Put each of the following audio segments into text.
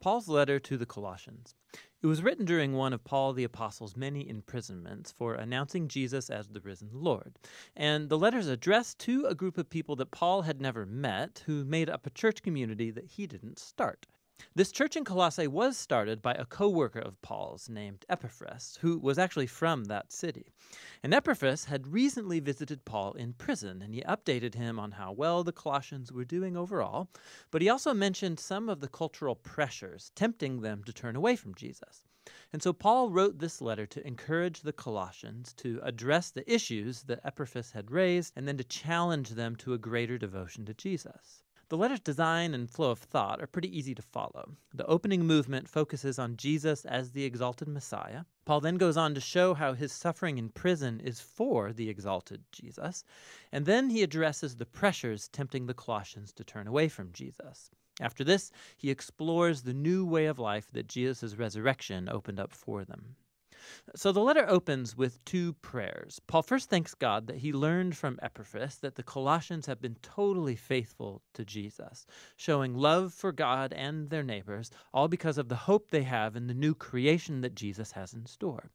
Paul's letter to the Colossians. It was written during one of Paul the Apostle's many imprisonments for announcing Jesus as the risen Lord. And the letter's addressed to a group of people that Paul had never met who made up a church community that he didn't start. This church in Colossae was started by a co-worker of Paul's named Epaphras, who was actually from that city. And Epaphras had recently visited Paul in prison, and he updated him on how well the Colossians were doing overall, but he also mentioned some of the cultural pressures tempting them to turn away from Jesus. And so Paul wrote this letter to encourage the Colossians to address the issues that Epaphras had raised, and then to challenge them to a greater devotion to Jesus. The letter's design and flow of thought are pretty easy to follow. The opening movement focuses on Jesus as the exalted Messiah. Paul then goes on to show how his suffering in prison is for the exalted Jesus, and then he addresses the pressures tempting the Colossians to turn away from Jesus. After this, he explores the new way of life that Jesus' resurrection opened up for them. So the letter opens with two prayers. Paul first thanks God that he learned from Epaphras that the Colossians have been totally faithful to Jesus, showing love for God and their neighbors, all because of the hope they have in the new creation that Jesus has in store.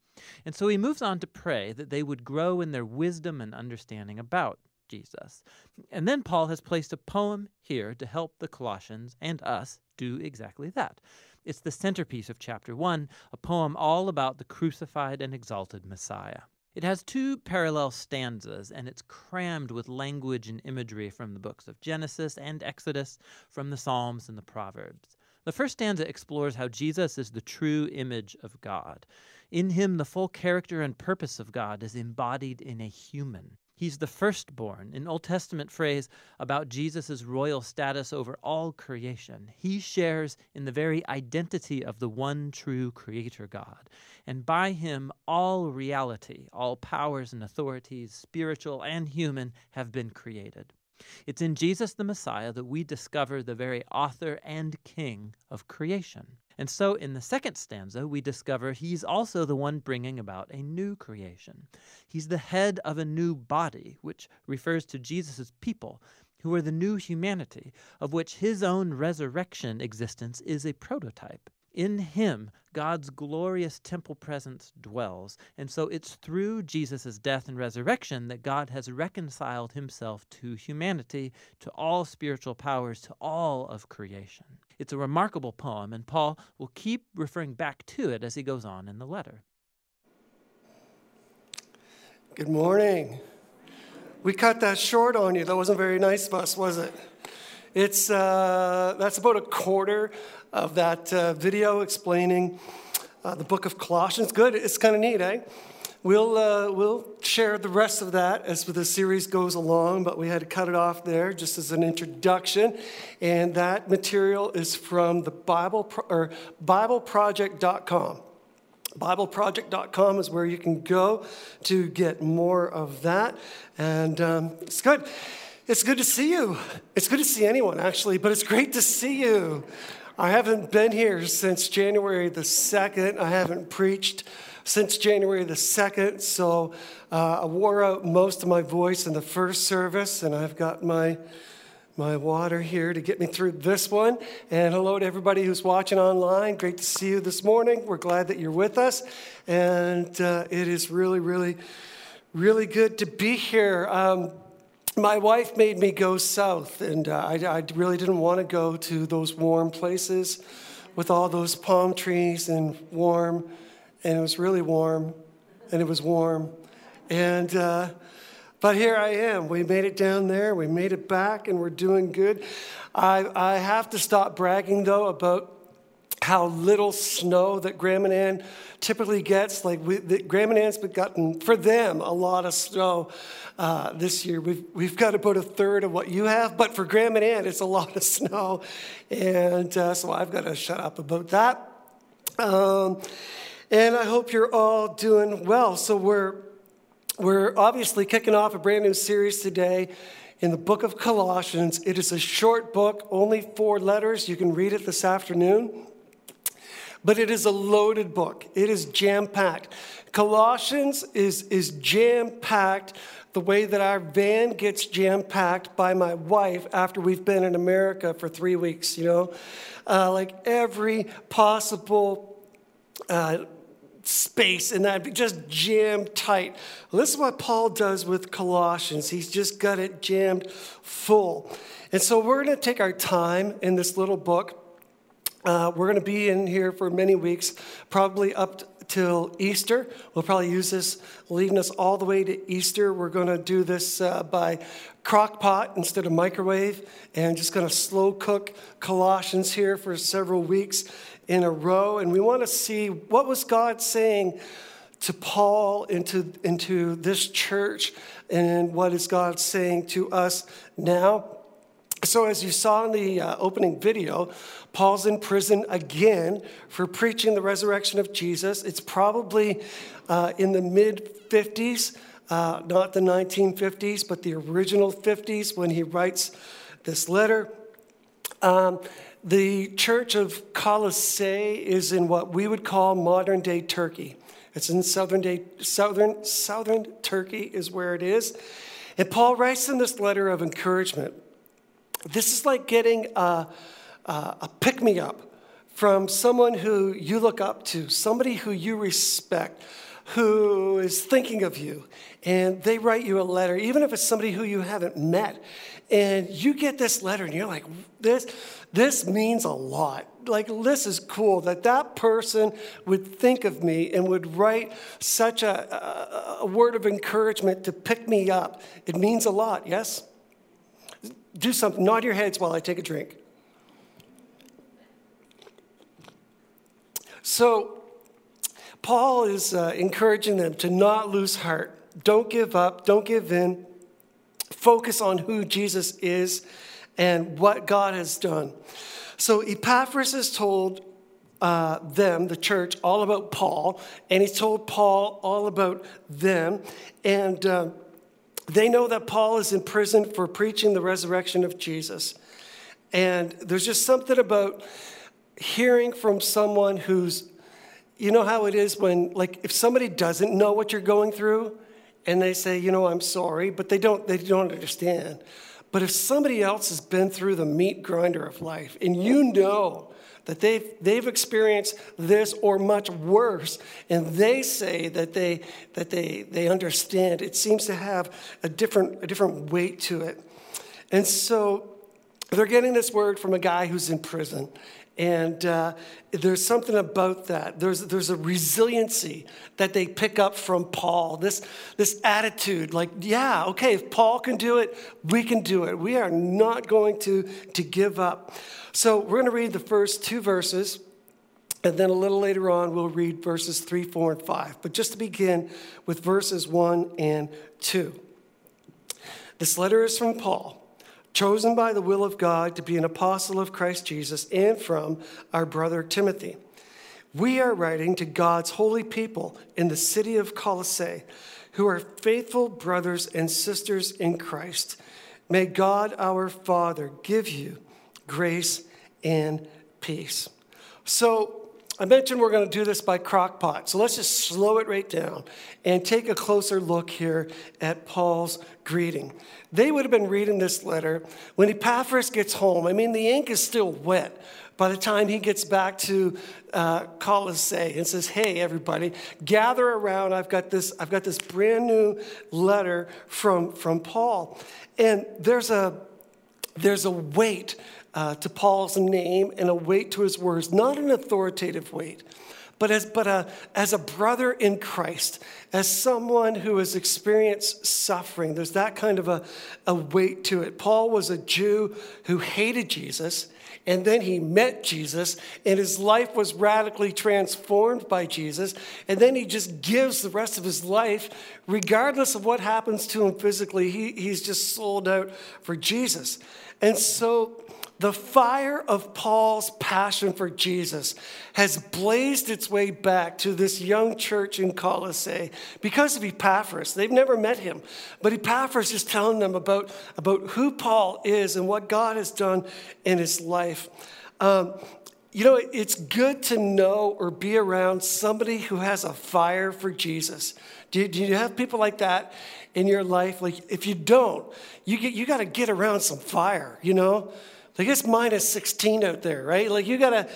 And so he moves on to pray that they would grow in their wisdom and understanding about Jesus. And then Paul has placed a poem here to help the Colossians and us do exactly that. It's the centerpiece of chapter 1, a poem all about the crucified and exalted Messiah. It has two parallel stanzas, and it's crammed with language and imagery from the books of Genesis and Exodus, from the Psalms and the Proverbs. The first stanza explores how Jesus is the true image of God. In him, the full character and purpose of God is embodied in a human. He's the firstborn, an Old Testament phrase about Jesus' royal status over all creation. He shares in the very identity of the one true Creator God. And by him, all reality, all powers and authorities, spiritual and human, have been created. It's in Jesus the Messiah that we discover the very author and king of creation. And so in the second stanza, we discover he's also the one bringing about a new creation. He's the head of a new body, which refers to Jesus' people, who are the new humanity, of which his own resurrection existence is a prototype. In him, God's glorious temple presence dwells, and so it's through Jesus' death and resurrection that God has reconciled himself to humanity, to all spiritual powers, to all of creation. It's a remarkable poem, and Paul will keep referring back to it as he goes on in the letter. Good morning. We cut that short on you. That wasn't very nice of us, was it? It's that's about a quarter of that video explaining the book of Colossians. Good, it's kind of neat, eh? We'll share the rest of that as the series goes along, but we had to cut it off there just as an introduction. And that material is from the bibleproject.com. Bibleproject.com is where you can go to get more of that, and it's good. It's good to see you. It's good to see anyone, actually, but it's great to see you. I haven't been here since January the 2nd. I haven't preached since January the 2nd, so I wore out most of my voice in the first service, and I've got my water here to get me through this one. And hello to everybody who's watching online. Great to see you this morning. We're glad that you're with us, and it is really, really, really good to be here. My wife made me go south, and I really didn't want to go to those warm places with all those palm trees and warm, and it was really warm, and it was warm. And but here I am. We made it down there. We made it back, and we're doing good. I have to stop bragging, though, about how little snow that Graham and Ann typically gets. Like Graham and Ann's gotten, for them, a lot of snow this year. We've got about a third of what you have, but for Graham and Ann, it's a lot of snow. And so I've got to shut up about that. And I hope you're all doing well. So we're obviously kicking off a brand new series today in the book of Colossians. It is a short book, only 4 letters. You can read it this afternoon. But it is a loaded book. It is jam-packed. Colossians is jam-packed the way that our van gets jam-packed by my wife after we've been in America for 3 weeks, you know? Like every possible space in that, just jammed tight. Well, this is what Paul does with Colossians. He's just got it jammed full. And so we're going to take our time in this little book. We're going to be in here for many weeks, probably up till Easter. We'll probably use this, leading us all the way to Easter. We're going to do this by crock pot instead of microwave, and just going to slow cook Colossians here for several weeks in a row. And we want to see what was God saying to Paul and into this church, and what is God saying to us now. So as you saw in the opening video, Paul's in prison again for preaching the resurrection of Jesus. It's probably in the mid-50s, not the 1950s, but the original 50s when he writes this letter. The church of Colossae is in what we would call modern-day Turkey. It's in southern Turkey is where it is. And Paul writes in this letter of encouragement. This is like getting a pick-me-up from someone who you look up to, somebody who you respect, who is thinking of you, and they write you a letter, even if it's somebody who you haven't met, and you get this letter, and you're like, this means a lot. Like, this is cool that person would think of me and would write such a word of encouragement to pick me up. It means a lot, yes? Do something. Nod your heads while I take a drink. So Paul is encouraging them to not lose heart. Don't give up. Don't give in. Focus on who Jesus is and what God has done. So Epaphras has told them, the church, all about Paul, and he's told Paul all about them. And they know that Paul is in prison for preaching the resurrection of Jesus. And there's just something about hearing from someone who's, you know how it is when, like, if somebody doesn't know what you're going through and they say, you know, I'm sorry, but they don't understand. But if somebody else has been through the meat grinder of life and you know that they've experienced this or much worse, and they say that they understand. It seems to have a different weight to it. And so they're getting this word from a guy who's in prison, and there's something about that. There's a resiliency that they pick up from Paul. This attitude, like, yeah, okay, if Paul can do it, we can do it. We are not going to give up. So we're going to read the first two verses, and then a little later on we'll read verses 3, 4, and 5. But just to begin with verses 1 and 2. This letter is from Paul, chosen by the will of God to be an apostle of Christ Jesus, and from our brother Timothy. We are writing to God's holy people in the city of Colossae, who are faithful brothers and sisters in Christ. May God our Father give you grace and peace. So I mentioned we're going to do this by crock pot. So let's just slow it right down and take a closer look here at Paul's greeting. They would have been reading this letter when Epaphras gets home. I mean, the ink is still wet by the time he gets back to Colossae and says, hey, everybody, gather around. I've got this brand new letter from Paul. And there's a weight to Paul's name and a weight to his words, not an authoritative weight, but as a brother in Christ, as someone who has experienced suffering. There's that kind of a weight to it. Paul was a Jew who hated Jesus, and then he met Jesus, and his life was radically transformed by Jesus, and then he just gives the rest of his life, regardless of what happens to him physically. He's just sold out for Jesus. And so the fire of Paul's passion for Jesus has blazed its way back to this young church in Colossae because of Epaphras. They've never met him, but Epaphras is telling them about who Paul is and what God has done in his life. You know, it's good to know or be around somebody who has a fire for Jesus. Do you have people like that in your life? Like, if you don't, you got to get around some fire, you know? Like, it's minus 16 out there, right? Like, and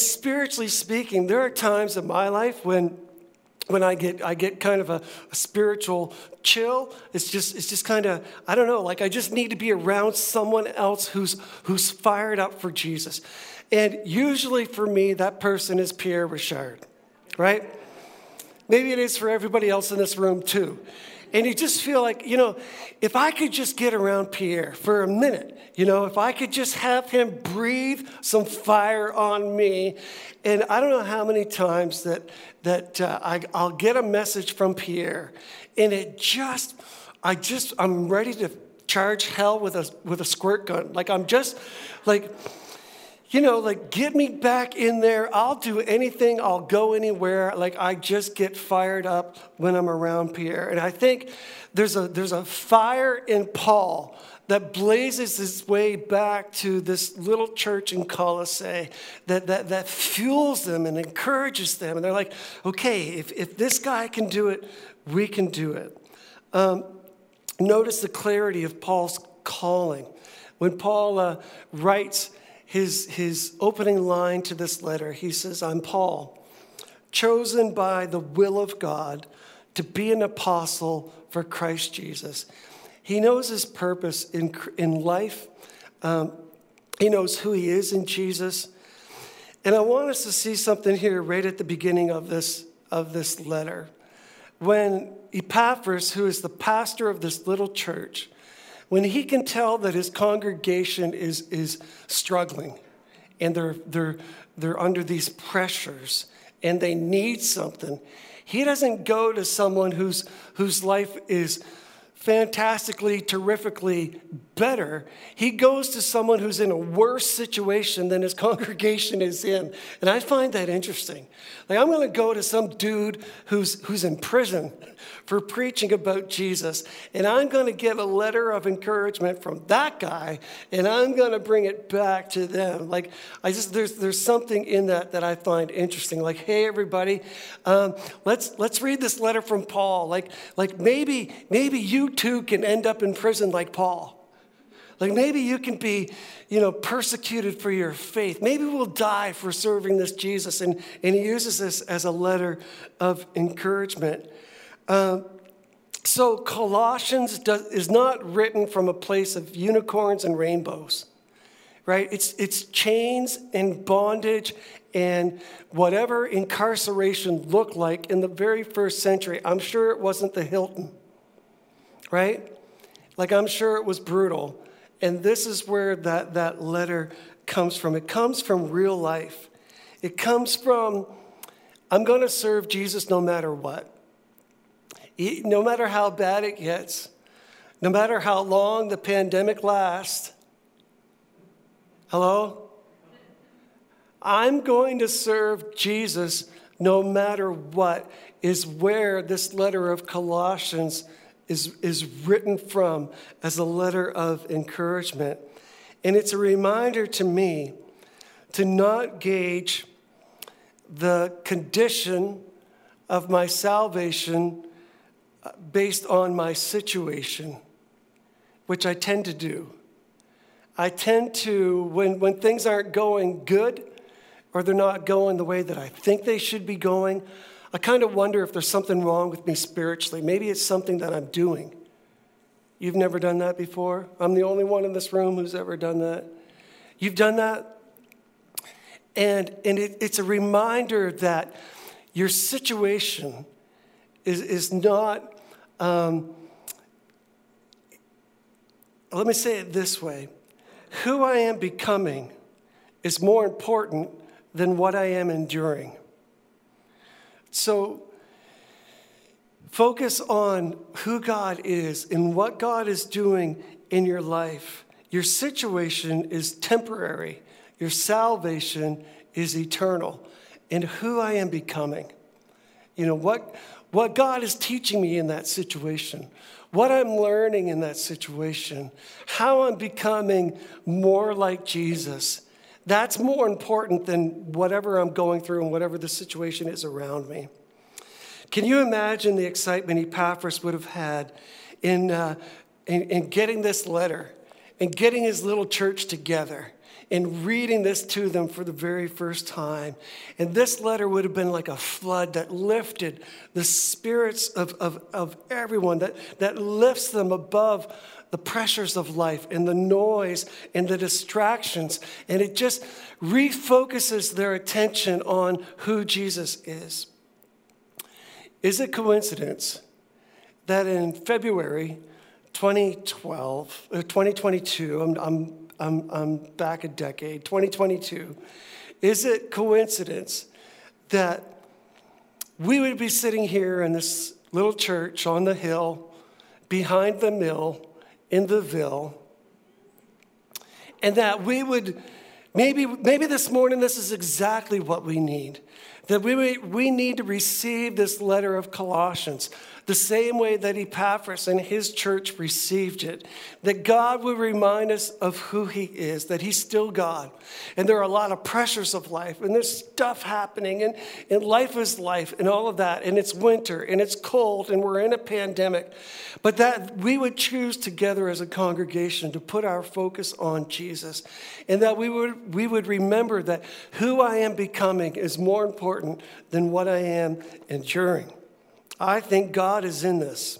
spiritually speaking, there are times in my life when I get kind of a spiritual chill. It's just kind of, I don't know, like I just need to be around someone else who's fired up for Jesus. And usually for me, that person is Pierre Richard, right? Maybe it is for everybody else in this room too. And you just feel like, you know, if I could just get around Pierre for a minute, you know, if I could just have him breathe some fire on me. And I don't know how many times that I'll get a message from Pierre, and I'm ready to charge hell with a squirt gun. Like, I'm just like, you know, like, get me back in there. I'll do anything. I'll go anywhere. Like, I just get fired up when I'm around Pierre. And I think there's a fire in Paul that blazes its way back to this little church in Colossae that fuels them and encourages them. And they're like, okay, if this guy can do it, we can do it. Notice the clarity of Paul's calling. When Paul writes his opening line to this letter, he says, I'm Paul, chosen by the will of God to be an apostle for Christ Jesus. He knows his purpose in life. He knows who he is in Jesus. And I want us to see something here right at the beginning of this letter. When Epaphras, who is the pastor of this little church, when he can tell that his congregation is struggling and they're under these pressures and they need something, he doesn't go to someone whose life is fantastically, terrifically better. He goes to someone who's in a worse situation than his congregation is in. And I find that interesting. Like, I'm going to go to some dude who's in prison for preaching about Jesus, and I'm going to get a letter of encouragement from that guy, and I'm going to bring it back to them. Like, I just, there's something in that I find interesting. Like, hey, everybody, let's read this letter from Paul. Like maybe you too can end up in prison like Paul. Like, maybe you can be, you know, persecuted for your faith. Maybe we'll die for serving this Jesus. And he uses this as a letter of encouragement. So Colossians is not written from a place of unicorns and rainbows, right? It's chains and bondage and whatever incarceration looked like in the very first century. I'm sure it wasn't the Hilton, right? Like, I'm sure it was brutal. And this is where that letter comes from. It comes from real life. It comes from, I'm going to serve Jesus no matter what. No matter how bad it gets. No matter how long the pandemic lasts. Hello? I'm going to serve Jesus no matter what is where this letter of Colossians is written from as a letter of encouragement. And it's a reminder to me to not gauge the condition of my salvation based on my situation, which I tend to do. I tend to, when things aren't going good or they're not going the way that I think they should be going, I kind of wonder if there's something wrong with me spiritually. Maybe it's something that I'm doing. You've never done that before? I'm the only one in this room who's ever done that. You've done that? And it's a reminder that your situation is not, let me say it this way. Who I am becoming is more important than what I am enduring. So focus on who God is and what God is doing in your life. Your situation is temporary. Your salvation is eternal. And who I am becoming. You know, what God is teaching me in that situation. What I'm learning in that situation. How I'm becoming more like Jesus. That's more important than whatever I'm going through and whatever the situation is around me. Can you imagine the excitement Epaphras would have had in getting this letter and getting his little church together and reading this to them for the very first time? And this letter would have been like a flood that lifted the spirits of everyone, that lifts them above the pressures of life and the noise and the distractions. And it just refocuses their attention on who Jesus is. Is it coincidence that in February 2022, I'm back a decade, 2022, is it coincidence that we would be sitting here in this little church on the hill, behind the mill, in the ville, and that we would, maybe this morning this is exactly what we need, that we need to receive this letter of Colossians the same way that Epaphras and his church received it, that God would remind us of who he is, that he's still God. And there are a lot of pressures of life, and there's stuff happening, and life is life, and all of that, and it's winter, and it's cold, and we're in a pandemic. But that we would choose together as a congregation to put our focus on Jesus, and that we would remember that who I am becoming is more important than what I am enduring. I think God is in this.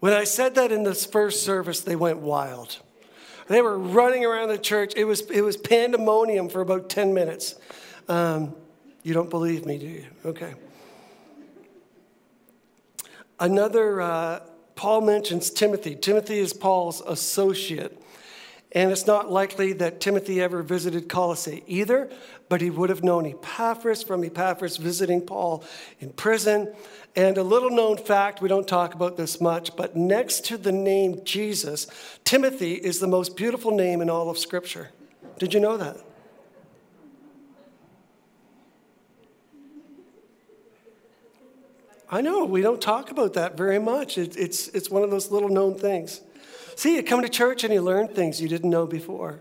When I said that in this first service, they went wild. They were running around the church. It was pandemonium for about 10 minutes. You don't believe me, do you? Okay. Paul mentions Timothy. Timothy is Paul's associate. And it's not likely that Timothy ever visited Colossae either, but he would have known Epaphras from Epaphras visiting Paul in prison. And a little known fact, we don't talk about this much, but next to the name Jesus, Timothy is the most beautiful name in all of Scripture. Did you know that? I know, we don't talk about that very much. It's one of those little known things. See, you come to church and you learn things you didn't know before.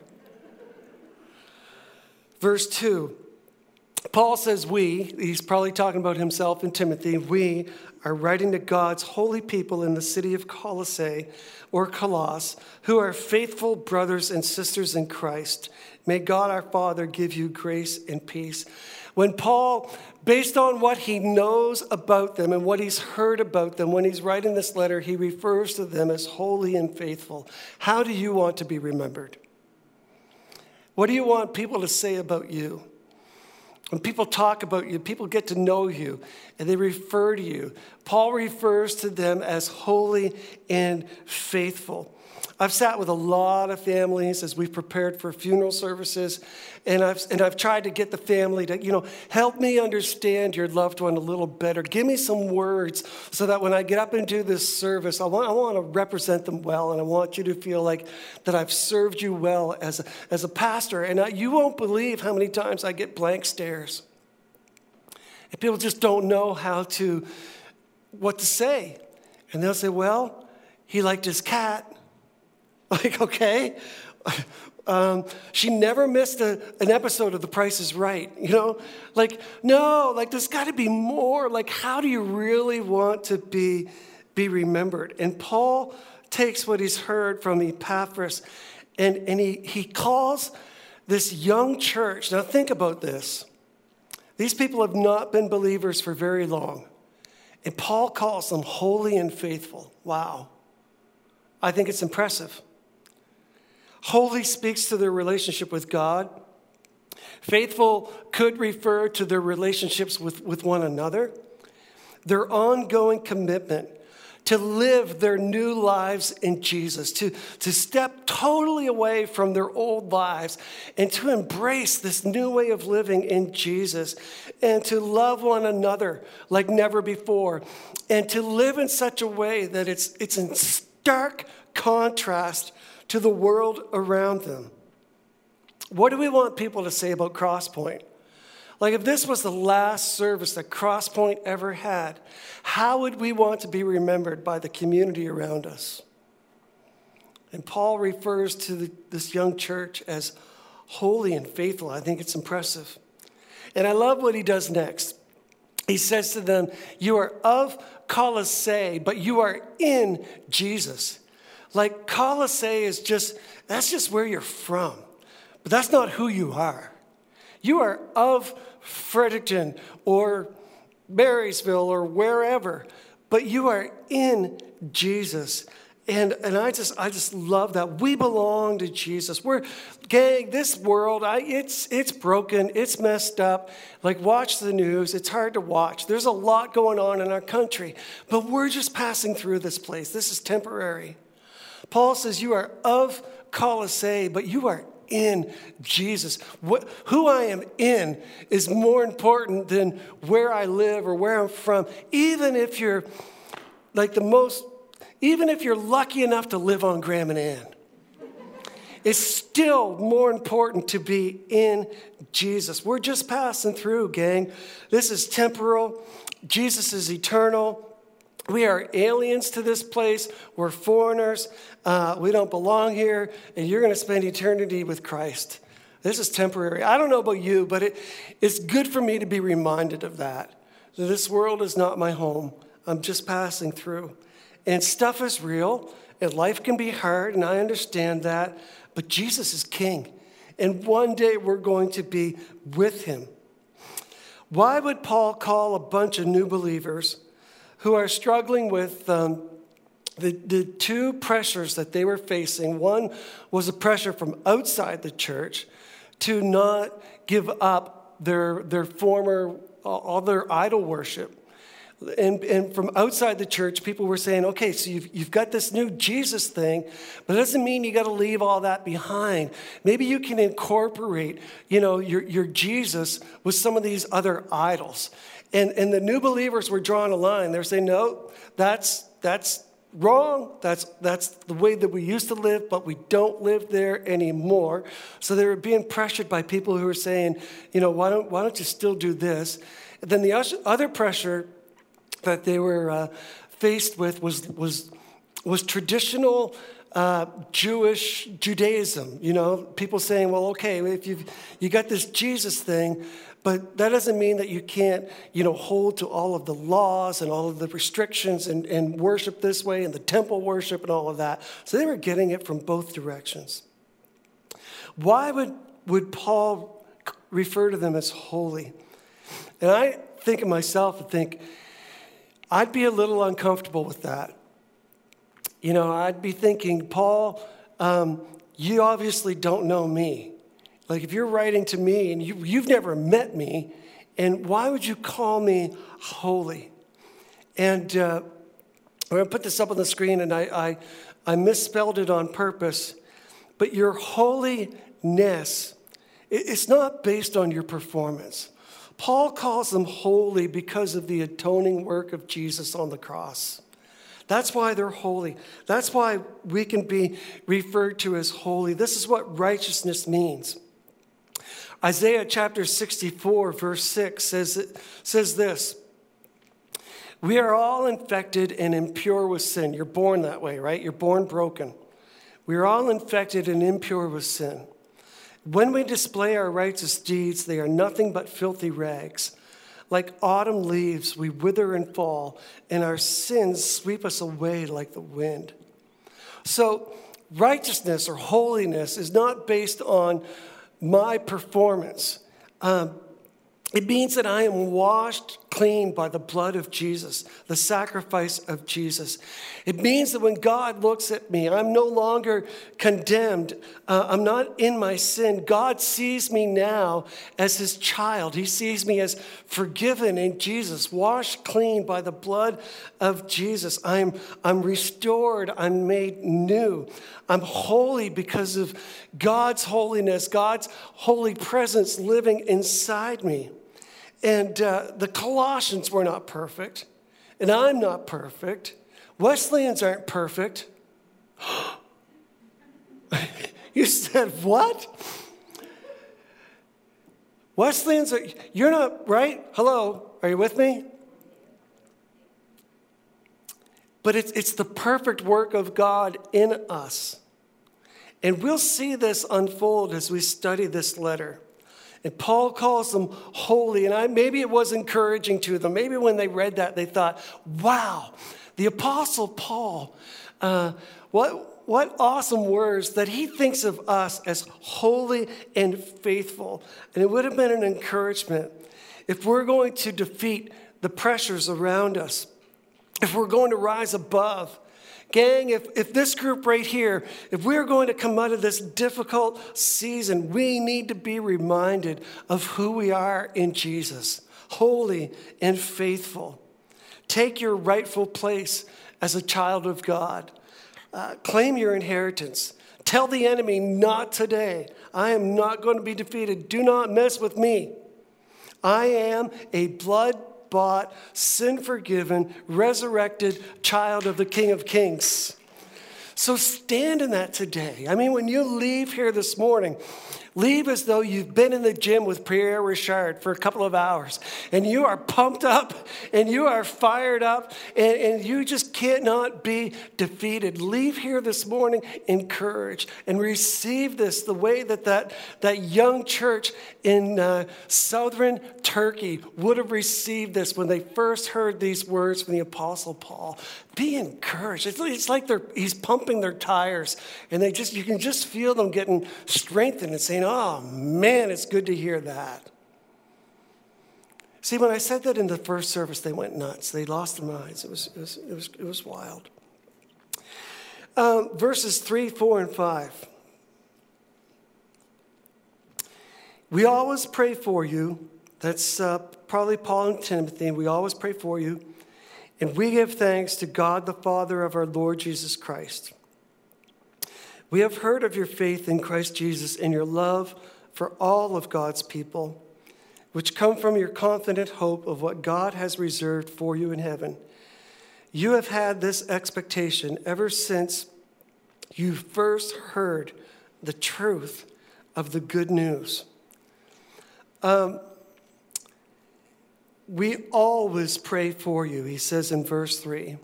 Verse 2, Paul says he's probably talking about himself and Timothy, we are writing to God's holy people in the city of Colossae, or Colossae, who are faithful brothers and sisters in Christ. May God our Father give you grace and peace. When Paul, based on what he knows about them and what he's heard about them, when he's writing this letter, he refers to them as holy and faithful. How do you want to be remembered? What do you want people to say about you? When people talk about you, people get to know you, and they refer to you. Paul refers to them as holy and faithful. I've sat with a lot of families as we've prepared for funeral services, and I've tried to get the family to, help me understand your loved one a little better. Give me some words so that when I get up and do this service, I want to represent them well, and I want you to feel like that I've served you well as a pastor. And you won't believe how many times I get blank stares. And people just don't know what to say. And they'll say, well, he liked his cat. Like, okay, she never missed an episode of The Price is Right, there's got to be more. Like, how do you really want to be remembered? And Paul takes what he's heard from Epaphras, and he calls this young church. Now think about this. These people have not been believers for very long, and Paul calls them holy and faithful. Wow. I think it's impressive. Holy speaks to their relationship with God. Faithful could refer to their relationships with one another. Their ongoing commitment to live their new lives in Jesus, to step totally away from their old lives and to embrace this new way of living in Jesus, and to love one another like never before, and to live in such a way that it's in stark contrast to the world around them. What do we want people to say about Crosspoint? Like, if this was the last service that Crosspoint ever had, how would we want to be remembered by the community around us? And Paul refers to this young church as holy and faithful. I think it's impressive. And I love what he does next. He says to them, you are of Colossae, but you are in Jesus. Like Colossae is just, that's just where you're from. But that's not who you are. You are of Fredericton or Marysville or wherever, but you are in Jesus. And I just love that. We belong to Jesus. We're, gang, this world, it's broken. It's messed up. Like, watch the news. It's hard to watch. There's a lot going on in our country. But we're just passing through this place. This is temporary. Paul says, you are of Colossae, but you are in Jesus. Who I am in is more important than where I live or where I'm from. Even if you're lucky enough to live on Graham and Ann, it's still more important to be in Jesus. We're just passing through, gang. This is temporal. Jesus is eternal. We are aliens to this place. We're foreigners. We don't belong here. And you're going to spend eternity with Christ. This is temporary. I don't know about you, but it's good for me to be reminded of that. This world is not my home. I'm just passing through. And stuff is real, and life can be hard, and I understand that. But Jesus is king, and one day we're going to be with him. Why would Paul call a bunch of new believers who are struggling with the two pressures that they were facing? One was a pressure from outside the church to not give up their former, all their idol worship. And from outside the church, people were saying, okay, so you've got this new Jesus thing, but it doesn't mean you got to leave all that behind. Maybe you can incorporate, your Jesus with some of these other idols. And the new believers were drawing a line. They're saying, no, that's wrong. That's the way that we used to live, but we don't live there anymore. So they were being pressured by people who were saying, why don't you still do this? And then the other pressure that they were faced with was traditional Jewish Judaism. People saying, well, okay, if you got this Jesus thing, but that doesn't mean that you can't, hold to all of the laws and all of the restrictions and worship this way and the temple worship and all of that. So they were getting it from both directions. Why would Paul refer to them as holy? And I think of myself and think, I'd be a little uncomfortable with that. I'd be thinking, Paul, you obviously don't know me. Like, if you're writing to me and you've never met me, and why would you call me holy? And I'm going to put this up on the screen, and I misspelled it on purpose. But your holiness, it's not based on your performance. Paul calls them holy because of the atoning work of Jesus on the cross. That's why they're holy. That's why we can be referred to as holy. This is what righteousness means. Isaiah chapter 64, verse 6 says this. We are all infected and impure with sin. You're born that way, right? You're born broken. We are all infected and impure with sin. When we display our righteous deeds, they are nothing but filthy rags. Like autumn leaves, we wither and fall, and our sins sweep us away like the wind. So righteousness or holiness is not based on my performance. It means that I am washed clean by the blood of Jesus, the sacrifice of Jesus. It means that when God looks at me, I'm no longer condemned. I'm not in my sin. God sees me now as his child. He sees me as forgiven in Jesus, washed clean by the blood of Jesus. I'm restored. I'm made new. I'm holy because of God's holiness, God's holy presence living inside me. And the Colossians were not perfect, and I'm not perfect. Wesleyans aren't perfect. You said what? Wesleyans, you're not, right? Hello, are you with me? But it's the perfect work of God in us. And we'll see this unfold as we study this letter. And Paul calls them holy. And maybe it was encouraging to them. Maybe when they read that, they thought, wow, the Apostle Paul, what awesome words that he thinks of us as holy and faithful. And it would have been an encouragement if we're going to defeat the pressures around us, if we're going to rise above. Gang, if this group right here, if we're going to come out of this difficult season, we need to be reminded of who we are in Jesus, holy and faithful. Take your rightful place as a child of God. Claim your inheritance. Tell the enemy, not today. I am not going to be defeated. Do not mess with me. I am a blood-bought, sin-forgiven, resurrected child of the King of Kings. So stand in that today. I mean, when you leave here this morning, leave as though you've been in the gym with Pierre Richard for a couple of hours, and you are pumped up, and you are fired up, and you just cannot be defeated. Leave here this morning encouraged and receive this the way that young church in southern Turkey would have received this when they first heard these words from the Apostle Paul. Be encouraged. It's like he's pumping their tires, and you can just feel them getting strengthened and saying, oh, man, it's good to hear that. See, when I said that in the first service, they went nuts. They lost their minds. It was wild. Verses 3, 4, and 5. We always pray for you. That's probably Paul and Timothy. We always pray for you. And we give thanks to God, the Father of our Lord Jesus Christ. We have heard of your faith in Christ Jesus and your love for all of God's people, which come from your confident hope of what God has reserved for you in heaven. You have had this expectation ever since you first heard the truth of the good news. We always pray for you, he says in verse 3.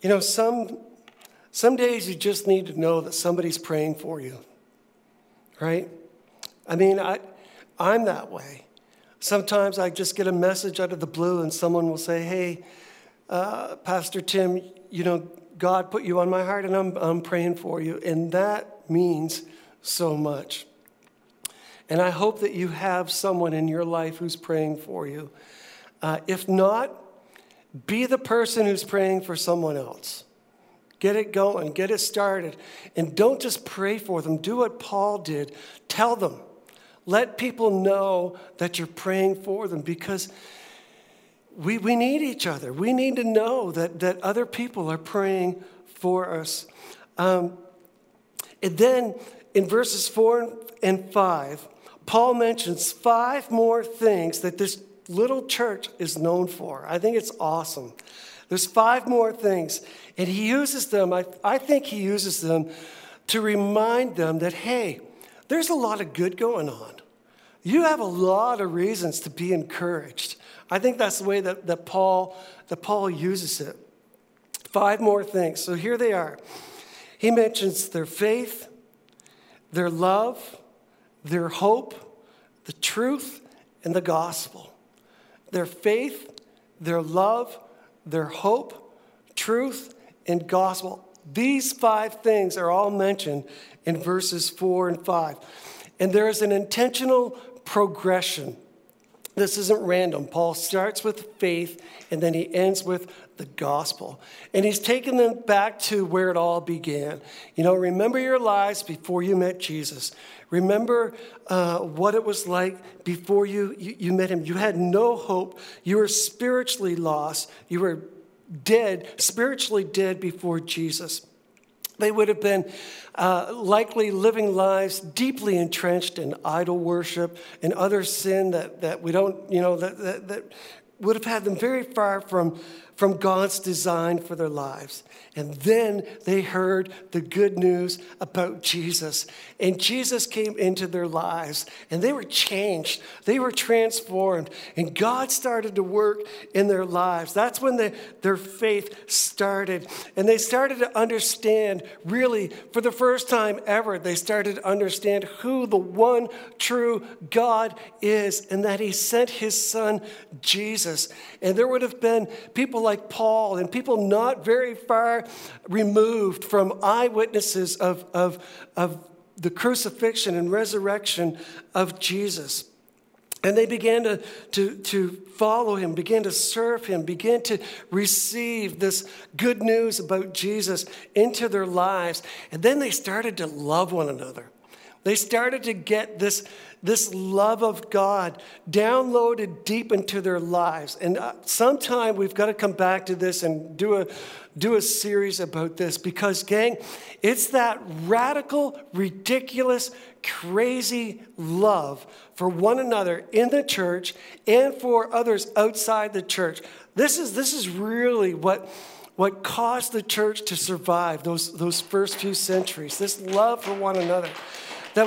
You know, some days you just need to know that somebody's praying for you, right? I mean, I'm that way. Sometimes I just get a message out of the blue and someone will say, hey, Pastor Tim, you know, God put you on my heart and I'm praying for you. And that means so much. And I hope that you have someone in your life who's praying for you. If not, be the person who's praying for someone else. Get it going. Get it started. And don't just pray for them. Do what Paul did. Tell them. Let people know that you're praying for them, because we need each other. We need to know that other people are praying for us. And then in verses 4 and 5, Paul mentions 5 more things that this little church is known for. I think it's awesome. There's 5 more things, and he uses them, I think he uses them to remind them that, hey, there's a lot of good going on. You have a lot of reasons to be encouraged. I think that's the way that Paul uses it. 5 more things. So here they are. He mentions their faith, their love, their hope, the truth, and the gospel. Their faith, their love, their hope, truth, and gospel. These 5 things are all mentioned in verses 4 and 5. And there is an intentional progression. This isn't random. Paul starts with faith, and then he ends with the gospel. And he's taking them back to where it all began. You know, remember your lives before you met Jesus. Remember what it was like before you met him. You had no hope. You were spiritually lost. You were dead, spiritually dead before Jesus. They would have been likely living lives deeply entrenched in idol worship and other sin that we don't, you know, that would have had them very far from God's design for their lives. And then they heard the good news about Jesus. And Jesus came into their lives. And they were changed. They were transformed. And God started to work in their lives. That's when their faith started. And they started to understand, really, for the first time ever, they started to understand who the one true God is and that he sent his son, Jesus. And there would have been people like Paul and people not very far removed from eyewitnesses of the crucifixion and resurrection of Jesus. And they began to follow him, began to serve him, began to receive this good news about Jesus into their lives. And then they started to love one another. They started to get this love of God downloaded deep into their lives. And sometime we've got to come back to this and do a series about this because, gang, it's that radical, ridiculous, crazy love for one another in the church and for others outside the church. This is really what caused the church to survive those first few centuries, this love for one another. It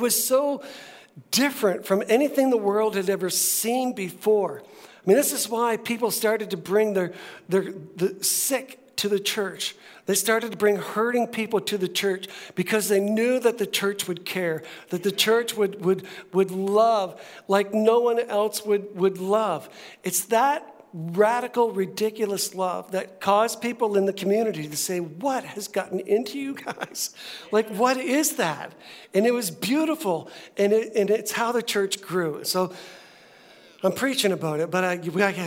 was so different from anything the world had ever seen before. I mean, this is why people started to bring the sick to the church. They started to bring hurting people to the church because they knew that the church would care, that the church would love like no one else would love. It's that radical, ridiculous love that caused people in the community to say, what has gotten into you guys? Like, what is that? And it was beautiful, and it's how the church grew. So I'm preaching about it, but I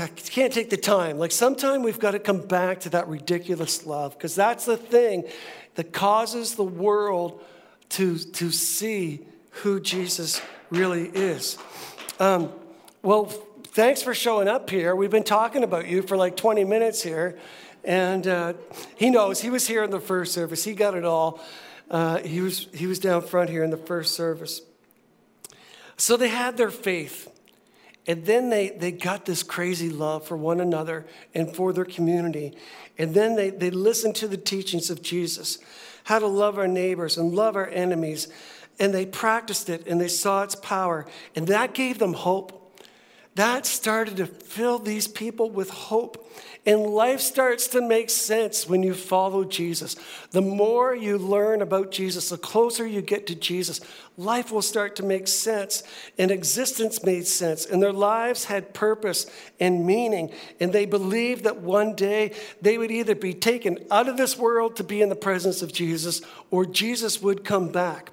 can't take the time. Like, sometime we've got to come back to that ridiculous love, because that's the thing that causes the world to see who Jesus really is. Thanks for showing up here. We've been talking about you for like 20 minutes here. And he knows. He was here in the first service. He got it all. He was down front here in the first service. So they had their faith. And then they got this crazy love for one another and for their community. And then they listened to the teachings of Jesus, how to love our neighbors and love our enemies. And they practiced it, and they saw its power. And that gave them hope. That started to fill these people with hope. And life starts to make sense when you follow Jesus. The more you learn about Jesus, the closer you get to Jesus, life will start to make sense. And existence made sense. And their lives had purpose and meaning. And they believed that one day they would either be taken out of this world to be in the presence of Jesus, or Jesus would come back.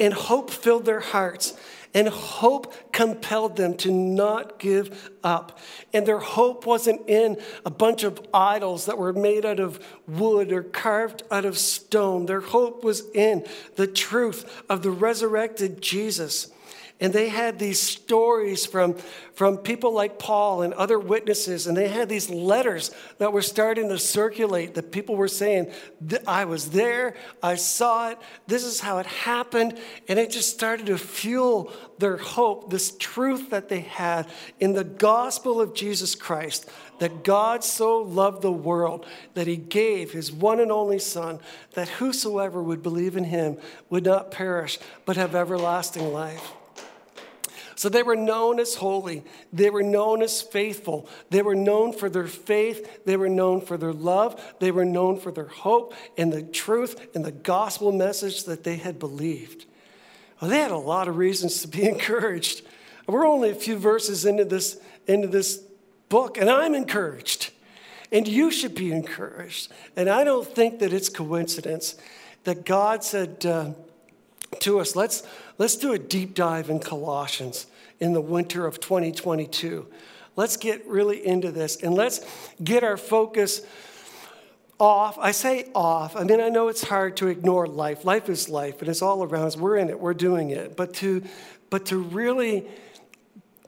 And hope filled their hearts. And hope compelled them to not give up. And their hope wasn't in a bunch of idols that were made out of wood or carved out of stone. Their hope was in the truth of the resurrected Jesus. And they had these stories from people like Paul and other witnesses. And they had these letters that were starting to circulate that people were saying, I was there, I saw it, this is how it happened. And it just started to fuel their hope, this truth that they had in the gospel of Jesus Christ, that God so loved the world that he gave his one and only son, that whosoever would believe in him would not perish but have everlasting life. So they were known as holy. They were known as faithful. They were known for their faith. They were known for their love. They were known for their hope and the truth and the gospel message that they had believed. Well, they had a lot of reasons to be encouraged. We're only a few verses into this book, and I'm encouraged. And you should be encouraged. And I don't think that it's coincidence that God said to us, let's do a deep dive in Colossians in the winter of 2022. Let's get really into this, and let's get our focus off. I say off. I mean, I know it's hard to ignore life. Life is life, and it's all around us. We're in it. We're doing it. But to really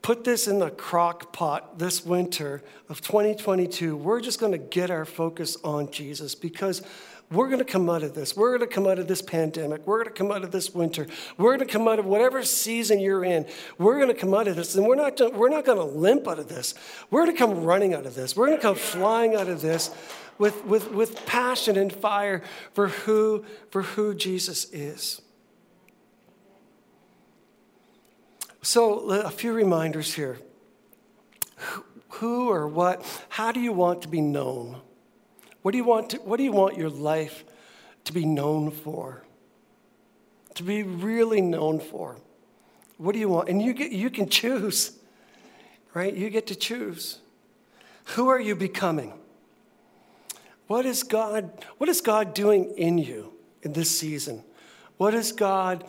put this in the crock pot this winter of 2022, we're just going to get our focus on Jesus, because we're going to come out of this. We're going to come out of this pandemic. We're going to come out of this winter. We're going to come out of whatever season you're in. We're going to come out of this, and we're not going to limp out of this. We're going to come running out of this. We're going to come flying out of this with passion and fire for who Jesus is. So a few reminders here. Who or what? How do you want to be known? What do you want your life to be known for? To be really known for? What do you want? And you can choose, right? You get to choose. Who are you becoming? What is God doing in you in this season? What is God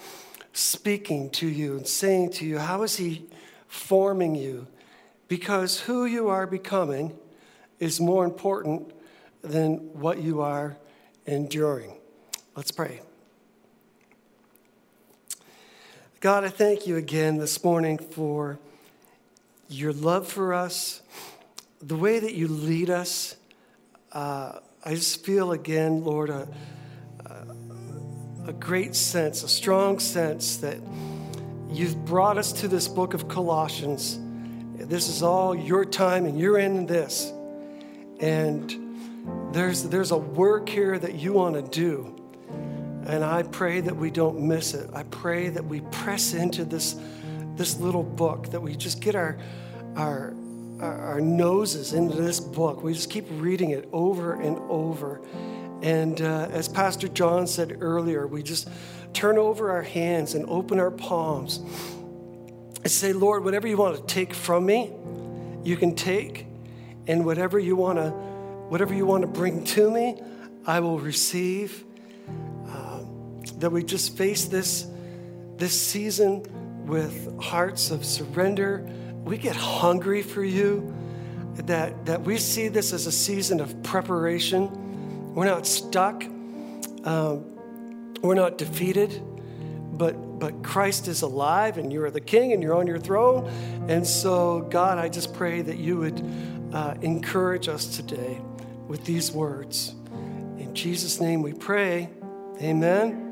speaking to you and saying to you? How is he forming you? Because who you are becoming is more important than what you are enduring. Let's pray. God, I thank you again this morning for your love for us, the way that you lead us. I just feel again, Lord, a great sense, a strong sense that you've brought us to this book of Colossians. This is all your time and you're in this. And there's a work here that you want to do, and I pray that we don't miss it. I pray that we press into this little book, that we just get our noses into this book. We just keep reading it over and over. And as Pastor John said earlier, we just turn over our hands and open our palms and say, Lord, whatever you want to take from me, you can take, and whatever you want to bring to me, I will receive. That we just face this season with hearts of surrender. We get hungry for you. That we see this as a season of preparation. We're not stuck. We're not defeated. But Christ is alive, and you are the King, and you're on your throne. And so, God, I just pray that you would encourage us today with these words. In Jesus' name we pray. Amen.